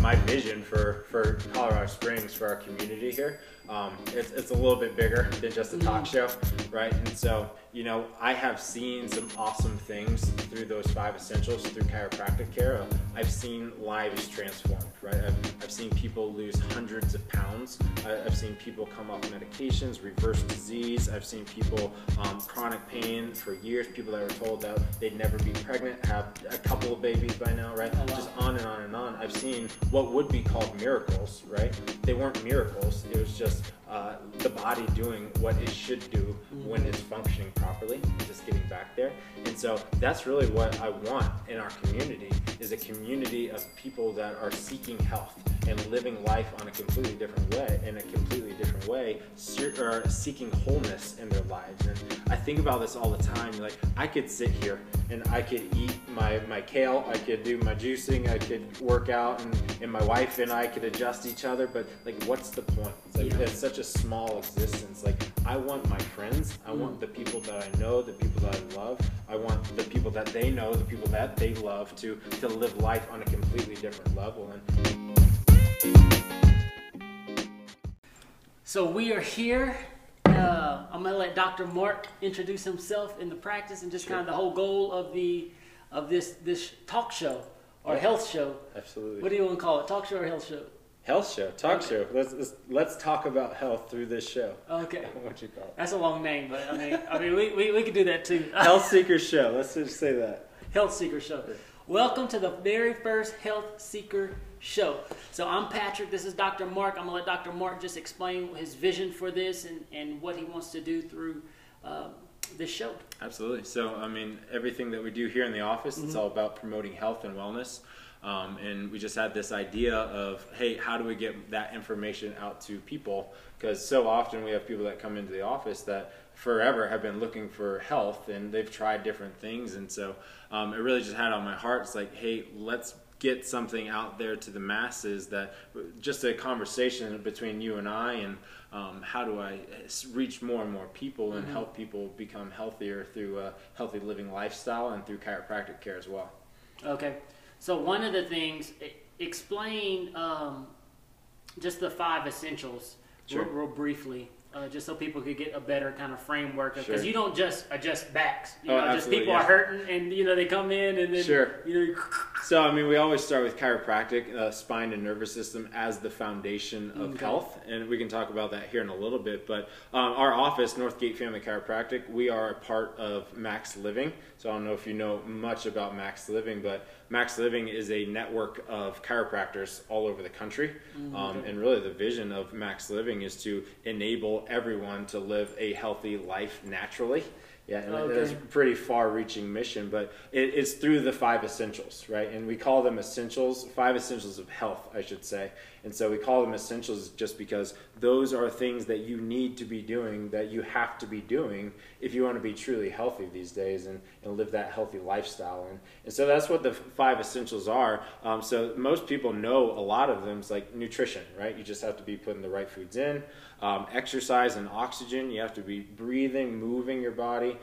my vision for Colorado Springs, for our community here, it's a little bit bigger than just a talk show, right? And so, you know, I have seen some awesome things through those 5 essentials, through chiropractic care. I've seen lives transformed, right? I've seen people lose hundreds of pounds. I've seen people come off medications, reverse disease. I've seen people chronic pain for years, people that were told that they'd never be pregnant, have a couple of babies by now, right? Oh, wow. Just on and on and on. I've seen what would be called miracles, right? They weren't miracles, it was just the body doing what it should do when it's functioning properly, just getting back there. And so that's really what I want in our community, is a community of people that are seeking health and living life on a completely different way, or seeking wholeness in their lives. And I think about this all the time, like I could sit here and I could eat my kale, I could do my juicing, I could work out, and my wife and I could adjust each other, but like what's the point? It's like, it's such a small existence. Like I want my friends, I want the people that I know, the people that I love, I want the people that they know, the people that they love to live life on a completely different level. So we are here. I'm gonna let Dr. Mark introduce himself in the practice and just kind of the whole goal of this talk show or health show. Absolutely. What do you want to call it? Talk show or health show? Health show, talk show. Let's talk about health through this show. Okay. What you call it? That's a long name, but I mean we could do that too. Health Seeker Show. Let's just say that. Health Seeker Show. Yeah. Welcome to the very first Health Seeker Show. So I'm Patrick, this is Dr. Mark. I'm going to let Dr. Mark just explain his vision for this and what he wants to do through this show. Absolutely. So, I mean, everything that we do here in the office, it's all about promoting health and wellness. And we just had this idea of, hey, how do we get that information out to people? Because so often we have people that come into the office that forever have been looking for health and they've tried different things. And so it really just had on my heart, it's like, hey, let's get something out there to the masses, that just a conversation between you and I, and how do I reach more and more people and help people become healthier through a healthy living lifestyle and through chiropractic care as well. Okay. So one of the things, explain just the 5 essentials real briefly, just so people could get a better kind of framework. Because you don't just adjust backs. You know, just people are hurting and, you know, they come in and then, you know. So, I mean, we always start with chiropractic, spine and nervous system as the foundation of health. And we can talk about that here in a little bit. But our office, Northgate Family Chiropractic, we are a part of Max Living. So I don't know if you know much about Max Living, but Max Living is a network of chiropractors all over the country. And really the vision of Max Living is to enable everyone to live a healthy life naturally. Yeah, and that's a pretty far-reaching mission, but it's through the 5 essentials, right? And we call them essentials, 5 essentials of health, I should say. And so we call them essentials just because those are things that you need to be doing, that you have to be doing if you want to be truly healthy these days and live that healthy lifestyle. And so that's what the 5 essentials are. So most people know a lot of them. It's like nutrition, right? You just have to be putting the right foods in. Exercise and oxygen, you have to be breathing, moving your body,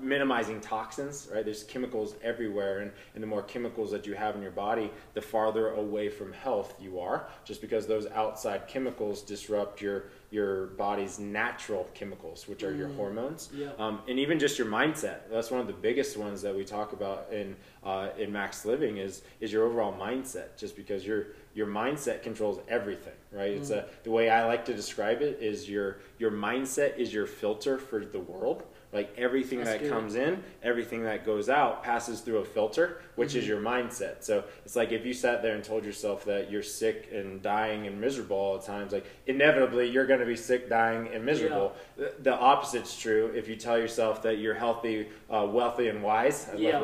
minimizing toxins, right? There's chemicals everywhere, and the more chemicals that you have in your body, the farther away from health you are, just because those outside chemicals disrupt your body's natural chemicals, which are your hormones, and even just your mindset. That's one of the biggest ones that we talk about in Max Living is your overall mindset, just because your mindset controls everything, right? It's the way I like to describe it is your mindset is your filter for the world. Like everything that comes in, everything that goes out passes through a filter, which is your mindset. So it's like if you sat there and told yourself that you're sick and dying and miserable all the time, like inevitably you're going to be sick, dying, and miserable. The opposite's true if you tell yourself that you're healthy, wealthy, and wise. I love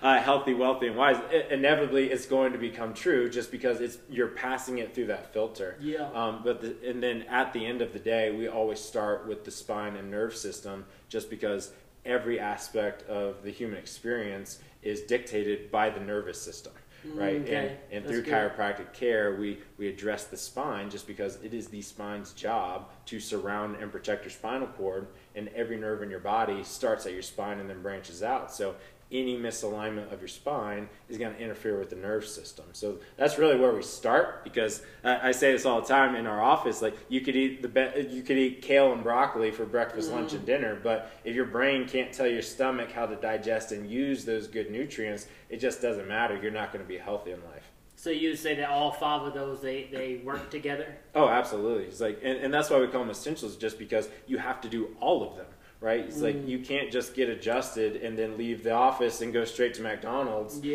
that. Healthy, wealthy, and wise. Inevitably it's going to become true just because you're passing it through that filter. And then at the end of the day, we always start with the spine and nerve system, just because every aspect of the human experience is dictated by the nervous system, right? And through chiropractic care, we address the spine just because it is the spine's job to surround and protect your spinal cord, and every nerve in your body starts at your spine and then branches out. So any misalignment of your spine is going to interfere with the nerve system. So that's really where we start, because I say this all the time in our office, like you could eat kale and broccoli for breakfast, lunch, and dinner, but if your brain can't tell your stomach how to digest and use those good nutrients, it just doesn't matter. You're not going to be healthy in life. So you say that all five of those, they work together? Oh, absolutely. It's like, and that's why we call them essentials, just because you have to do all of them, right? It's like you can't just get adjusted and then leave the office and go straight to McDonald's and eat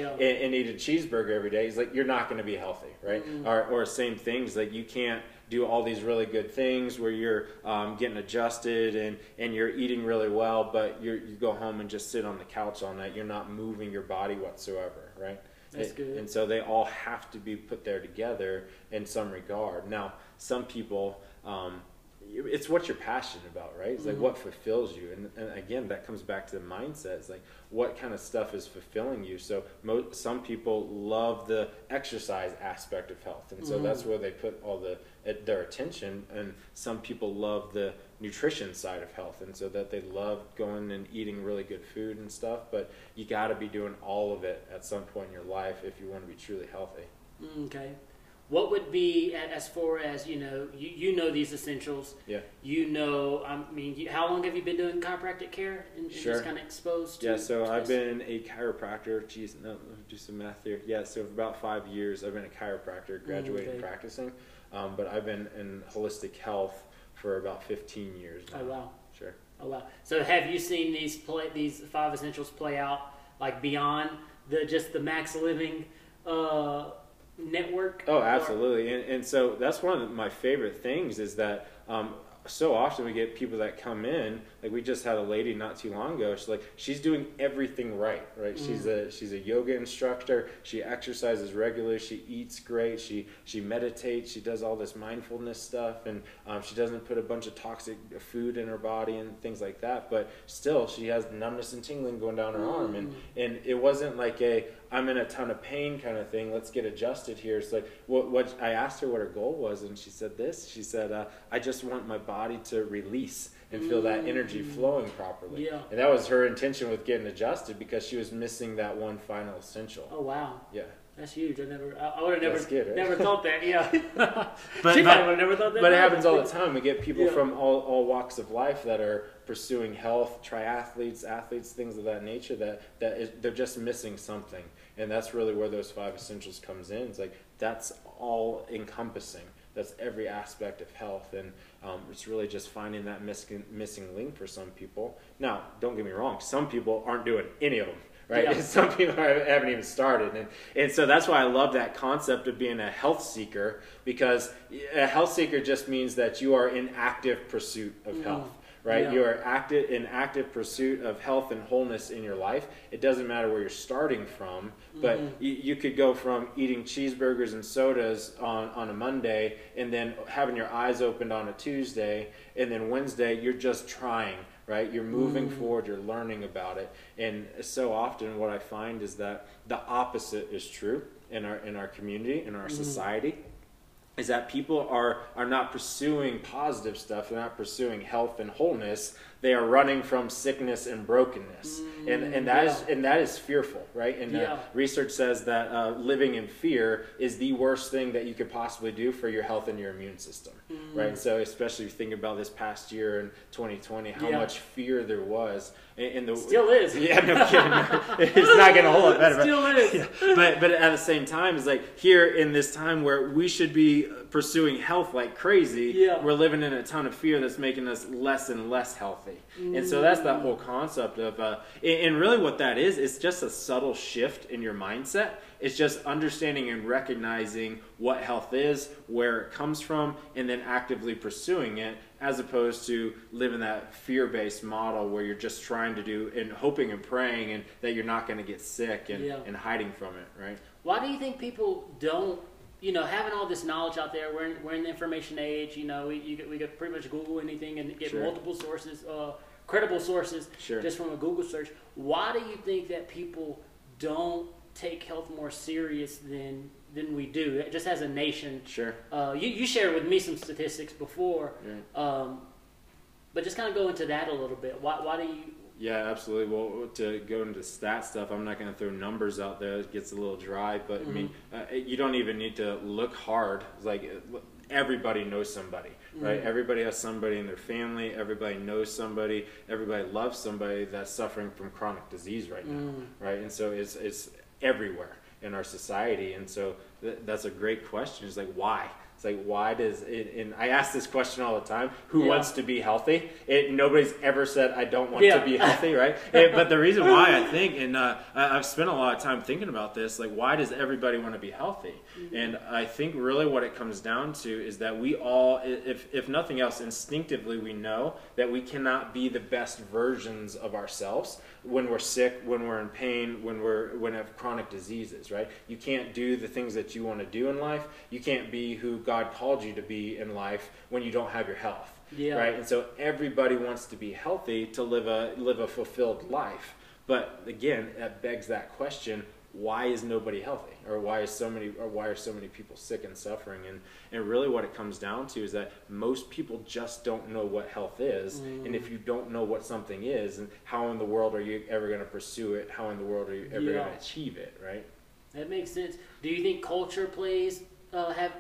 a cheeseburger every day. It's like you're not going to be healthy, right? Or same things, like you can't do all these really good things where you're getting adjusted and you're eating really well, but you go home and just sit on the couch all night. You're not moving your body whatsoever, right? That's good. And so they all have to be put there together in some regard. Now, some people, it's what you're passionate about, right? It's like what fulfills you. And again, that comes back to the mindset. It's like what kind of stuff is fulfilling you. So some people love the exercise aspect of health. And so that's where they put all their attention. And some people love the nutrition side of health, and so that they love going and eating really good food and stuff, but you got to be doing all of it at some point in your life if you want to be truly healthy. Okay. What would be, as far as, you know these essentials, how long have you been doing chiropractic care and just kind of exposed to? Yeah, so I've been a chiropractor, do some math here. Yeah, so for about 5 years, I've been a chiropractor, graduated and practicing, but I've been in holistic health for about 15 years now. Oh, wow. Sure. Oh, wow. So have you seen these five essentials play out, like, beyond just the Max Living network? Oh, absolutely. And so that's one of my favorite things is that so often we get people that come in, like we just had a lady not too long ago, she's doing everything right? She's a yoga instructor, she exercises regularly, she eats great, she meditates, she does all this mindfulness stuff, and she doesn't put a bunch of toxic food in her body and things like that, but still she has numbness and tingling going down her arm, and it wasn't like a I'm in a ton of pain kind of thing, let's get adjusted here. It's like, what I asked her what her goal was, and she said this. She said, I just want my body to release and feel that energy flowing properly. Yeah. And that was her intention with getting adjusted, because she was missing that one final essential. Oh, wow. Yeah. That's huge. I would have never, good, right? Never thought that. Yeah, she probably would have never thought that. But it happens all the time. We get people from all walks of life that are pursuing health, triathletes, athletes, things of that nature. They're just missing something, and that's really where those five essentials comes in. It's like that's all encompassing. That's every aspect of health, and it's really just finding that missing link for some people. Now, don't get me wrong. Some people aren't doing any of them. Right? Yeah. Some people haven't even started. And so that's why I love that concept of being a health seeker, because a health seeker just means that you are in active pursuit of health, right? Yeah. You are in active pursuit of health and wholeness in your life. It doesn't matter where you're starting from, but you could go from eating cheeseburgers and sodas on a Monday, and then having your eyes opened on a Tuesday, and then Wednesday you're just trying. Right? You're moving forward, you're learning about it. And so often what I find is that the opposite is true in our community, in our society, is that people are not pursuing positive stuff, they're not pursuing health and wholeness, they are running from sickness and brokenness. And that is fearful, right? And research says that living in fear is the worst thing that you could possibly do for your health and your immune system, right? So especially thinking about this past year in 2020, how much fear there was. Still is. Yeah, no kidding. It's not getting a whole lot better. But, still is. Yeah. But at the same time, it's like here in this time where we should be pursuing health like crazy, we're living in a ton of fear that's making us less and less healthy. And so that's that whole concept of, and really what that is, it's just a subtle shift in your mindset. It's just understanding and recognizing what health is, where it comes from, and then actively pursuing it, as opposed to living that fear-based model where you're just trying to do and hoping and praying and that you're not going to get sick and hiding from it, right? Why do you think people don't, having all this knowledge out there, we're in the information age, we could pretty much Google anything and get multiple sources, credible sources, just from a Google search. Why do you think that people don't take health more serious than we do, just as a nation. Sure. You shared with me some statistics before, yeah. But just kind of go into that a little bit. Why do you? Yeah, absolutely. Well, to go into stat stuff, I'm not going to throw numbers out there. It gets a little dry, but I mean, you don't even need to look hard. It's like everybody knows somebody, right? Mm-hmm. Everybody has somebody in their family. Everybody knows somebody. Everybody loves somebody that's suffering from chronic disease right now, right? And so it's everywhere in our society. And so that's a great question. It's like, why? It's like, why does it, and I ask this question all the time, who wants to be healthy? Nobody's ever said, I don't want to be healthy, right? But the reason why I think, and I've spent a lot of time thinking about this, like, why does everybody want to be healthy? Mm-hmm. And I think really what it comes down to is that we all, if nothing else, instinctively we know that we cannot be the best versions of ourselves when we're sick, when we're in pain, when we have chronic diseases, right? You can't do the things that you want to do in life. You can't be who God called you to be in life when you don't have your health, right? And so everybody wants to be healthy to live a fulfilled life. But again, that begs that question: why is nobody healthy, or why are so many people sick and suffering? And really, what it comes down to is that most people just don't know what health is. And if you don't know what something is, and how in the world are you ever going to pursue it? How in the world are you ever going to achieve it? Right? That makes sense. Do you think culture plays?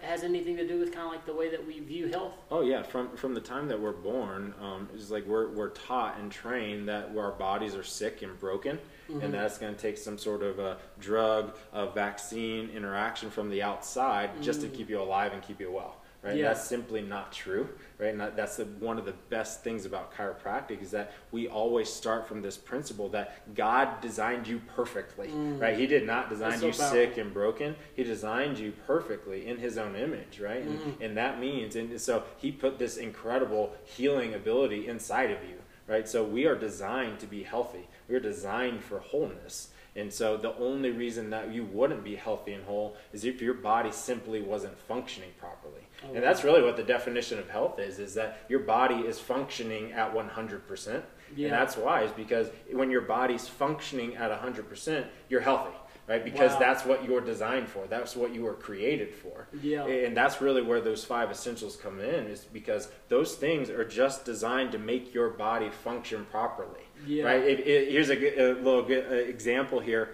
Has anything to do with kind of like the way that we view health? Oh yeah, from the time that we're born, it's like we're taught and trained that our bodies are sick and broken, and that's going to take some sort of a drug, a vaccine interaction from the outside just to keep you alive and keep you well. Right? Yeah. That's simply not true, right? And that's one of the best things about chiropractic is that we always start from this principle that God designed you perfectly, right? He did not design you sick and broken. He designed you perfectly in his own image, right? And that means, and so he put this incredible healing ability inside of you, right? So we are designed to be healthy. We are designed for wholeness. And so the only reason that you wouldn't be healthy and whole is if your body simply wasn't functioning properly. Oh, and that's really what the definition of health is that your body is functioning at 100%. Yeah. And that's why, is because when your body's functioning at 100%, you're healthy, right? Because that's what you're designed for. That's what you were created for. Yeah. And that's really where those 5 essentials come in, is because those things are just designed to make your body function properly. Yeah. Right. Here's a little good example here.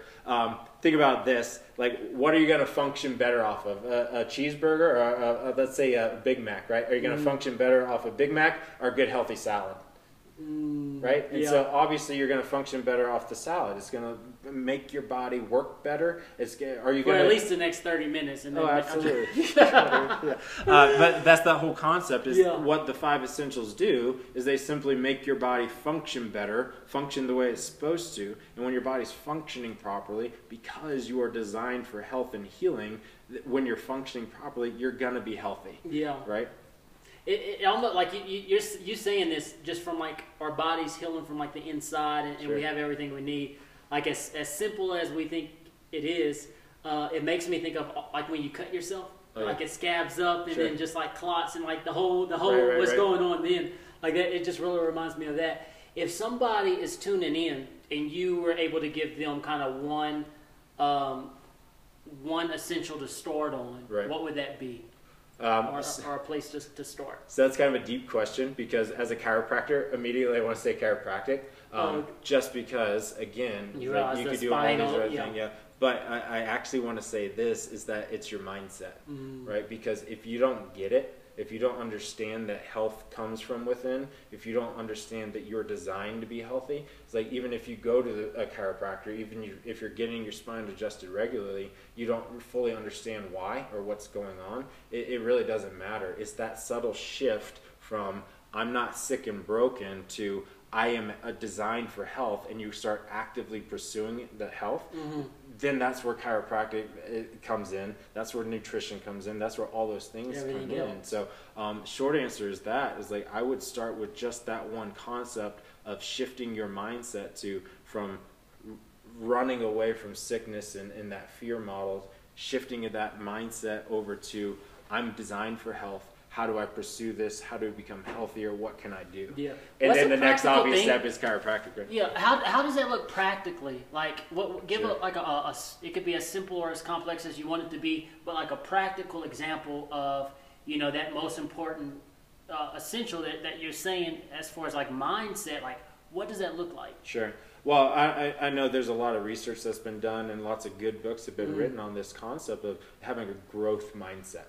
Think about this. Like, what are you going to function better off of? A cheeseburger, or let's say a Big Mac, right? Are you going to function better off a Big Mac or a good healthy salad? Right? And so obviously you're going to function better off the salad. It's going to make your body work better. Or at least the next 30 minutes. And then absolutely. But that's the whole concept is what the 5 essentials do is they simply make your body function better, function the way it's supposed to. And when your body's functioning properly, because you are designed for health and healing, when you're functioning properly, you're going to be healthy. Yeah. Right? It almost like you're saying this just from like our bodies healing from like the inside, and we have everything we need. Like as simple as we think it is, it makes me think of like when you cut yourself, like it scabs up and then just like clots and like the whole what's going on then. Like that, it just really reminds me of that. If somebody is tuning in and you were able to give them kind of one essential to start on, what would that be? Or a place to start. So that's kind of a deep question, because as a chiropractor, immediately I want to say chiropractic, just because, again, you could do all these other things. Yeah. But I actually want to say this, is that it's your mindset, right? Because if you don't get it, if you don't understand that health comes from within, if you don't understand that you're designed to be healthy, it's like even if you go to a chiropractor, if you're getting your spine adjusted regularly, you don't fully understand why or what's going on, it really doesn't matter. It's that subtle shift from I'm not sick and broken to I am designed for health, and you start actively pursuing the health, then that's where chiropractic comes in. That's where nutrition comes in. That's where all those things come in. So short answer is that is like I would start with just that one concept of shifting your mindset from running away from sickness and that fear model, shifting that mindset over to I'm designed for health. how do I pursue this? How do I become healthier? What can I do? Yeah. And then the next obvious step is chiropractic. Right? Yeah. How does that look practically? Like what? Give it could be as simple or as complex as you want it to be, but like a practical example of, you know, that most important essential that you're saying as far as like mindset. Like what does that look like? Sure. Well, I know there's a lot of research that's been done and lots of good books have been written on this concept of having a growth mindset.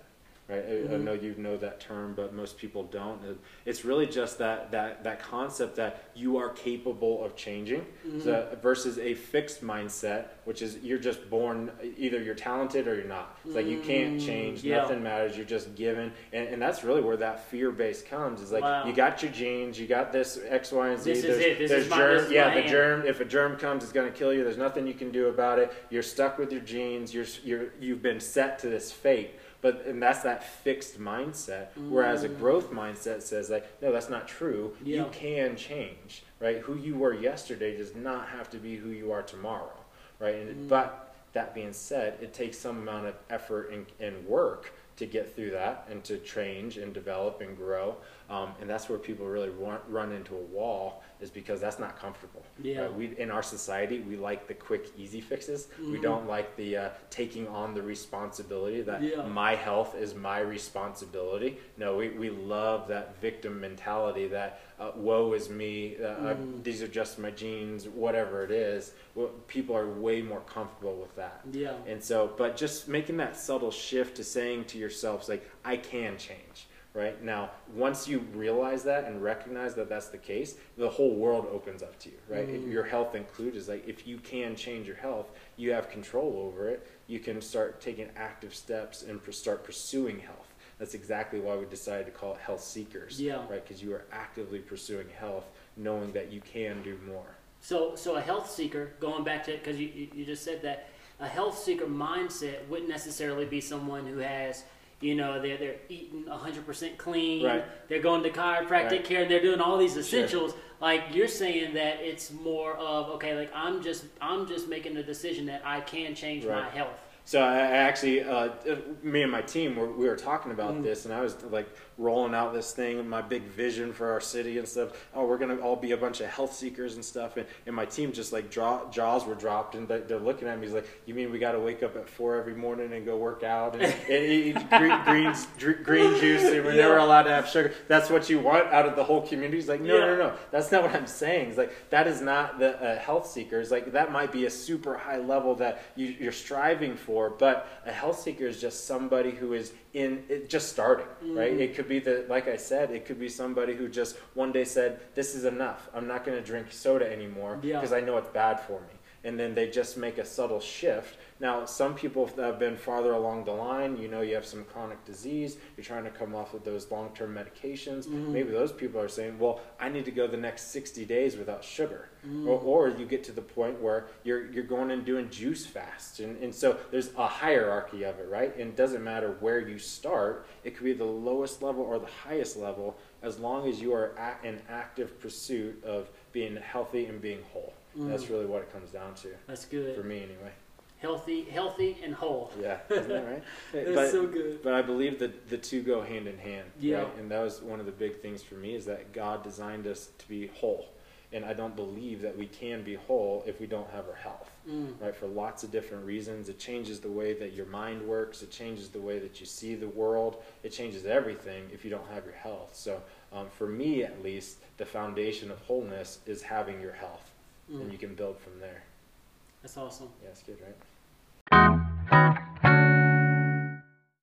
Right? I know you know that term, but most people don't. It's really just that concept that you are capable of changing so, versus a fixed mindset, which is you're just born, either you're talented or you're not. It's like you can't change, nothing matters, you're just given. And that's really where that fear base comes. It's like you got your genes, you got this X, Y, and Z. This is it. This is germ. Yeah, the germ. If a germ comes, it's going to kill you. There's nothing you can do about it. You're stuck with your genes. You've been set to this fate. And that's that fixed mindset, whereas a growth mindset says, like, no, that's not true. Yeah. You can change, right? Who you were yesterday does not have to be who you are tomorrow, right? But that being said, it takes some amount of effort and work to get through that and to change and develop and grow. And that's where people really run into a wall, is because that's not comfortable. Yeah. Right? In our society, we like the quick, easy fixes. We don't like the taking on the responsibility that my health is my responsibility. No, we love that victim mentality that woe is me, these are just my genes, whatever it is. Well, people are way more comfortable with that. Yeah. And so, but just making that subtle shift to saying to yourself, like, I can change. Right now, once you realize that and recognize that that's the case, the whole world opens up to you, right? Your health included is like, if you can change your health, you have control over it. You can start taking active steps and start pursuing health. That's exactly why we decided to call it health seekers, right? Because you are actively pursuing health, knowing that you can do more. So a health seeker, going back to it, because you just said that, a health seeker mindset wouldn't necessarily be someone who has, you know, they're eating 100% clean, right, they're going to chiropractic care, and they're doing all these essentials. Sure. Like you're saying that it's more of, okay, like I'm just making the decision that I can change my health. So I actually, me and my team, we were talking about this, and I was like rolling out this thing, my big vision for our city and stuff. Oh, we're going to all be a bunch of health seekers and stuff. And my team just like jaws were dropped, and they're looking at me. He's like, you mean we got to wake up at 4 every morning and go work out and eat green juice, and we're never allowed to have sugar? That's what you want out of the whole community? He's like, no, that's not what I'm saying. It's like, that is not the health seekers. Like, that might be a super high level that you're striving for. But a health seeker is just somebody who is in it, just starting, right? It could be that, like I said, it could be somebody who just one day said, this is enough. I'm not going to drink soda anymore because I know it's bad for me. And then they just make a subtle shift. Now, some people that have been farther along the line, you know, you have some chronic disease, you're trying to come off of those long-term medications. Maybe those people are saying, well, I need to go the next 60 days without sugar. Or you get to the point where you're going and doing juice fasts. And so there's a hierarchy of it, right? And it doesn't matter where you start. It could be the lowest level or the highest level, as long as you are at an active pursuit of being healthy and being whole. That's really what it comes down to. That's good. For me, anyway. Healthy and whole. Yeah, isn't that right? That's so good. But I believe that the two go hand in hand. Yeah. Right? And that was one of the big things for me, is that God designed us to be whole. And I don't believe that we can be whole if we don't have our health, right? For lots of different reasons. It changes the way that your mind works. It changes the way that you see the world. It changes everything if you don't have your health. So for me, at least, the foundation of wholeness is having your health. And you can build from there. That's awesome. Yeah, it's good, right?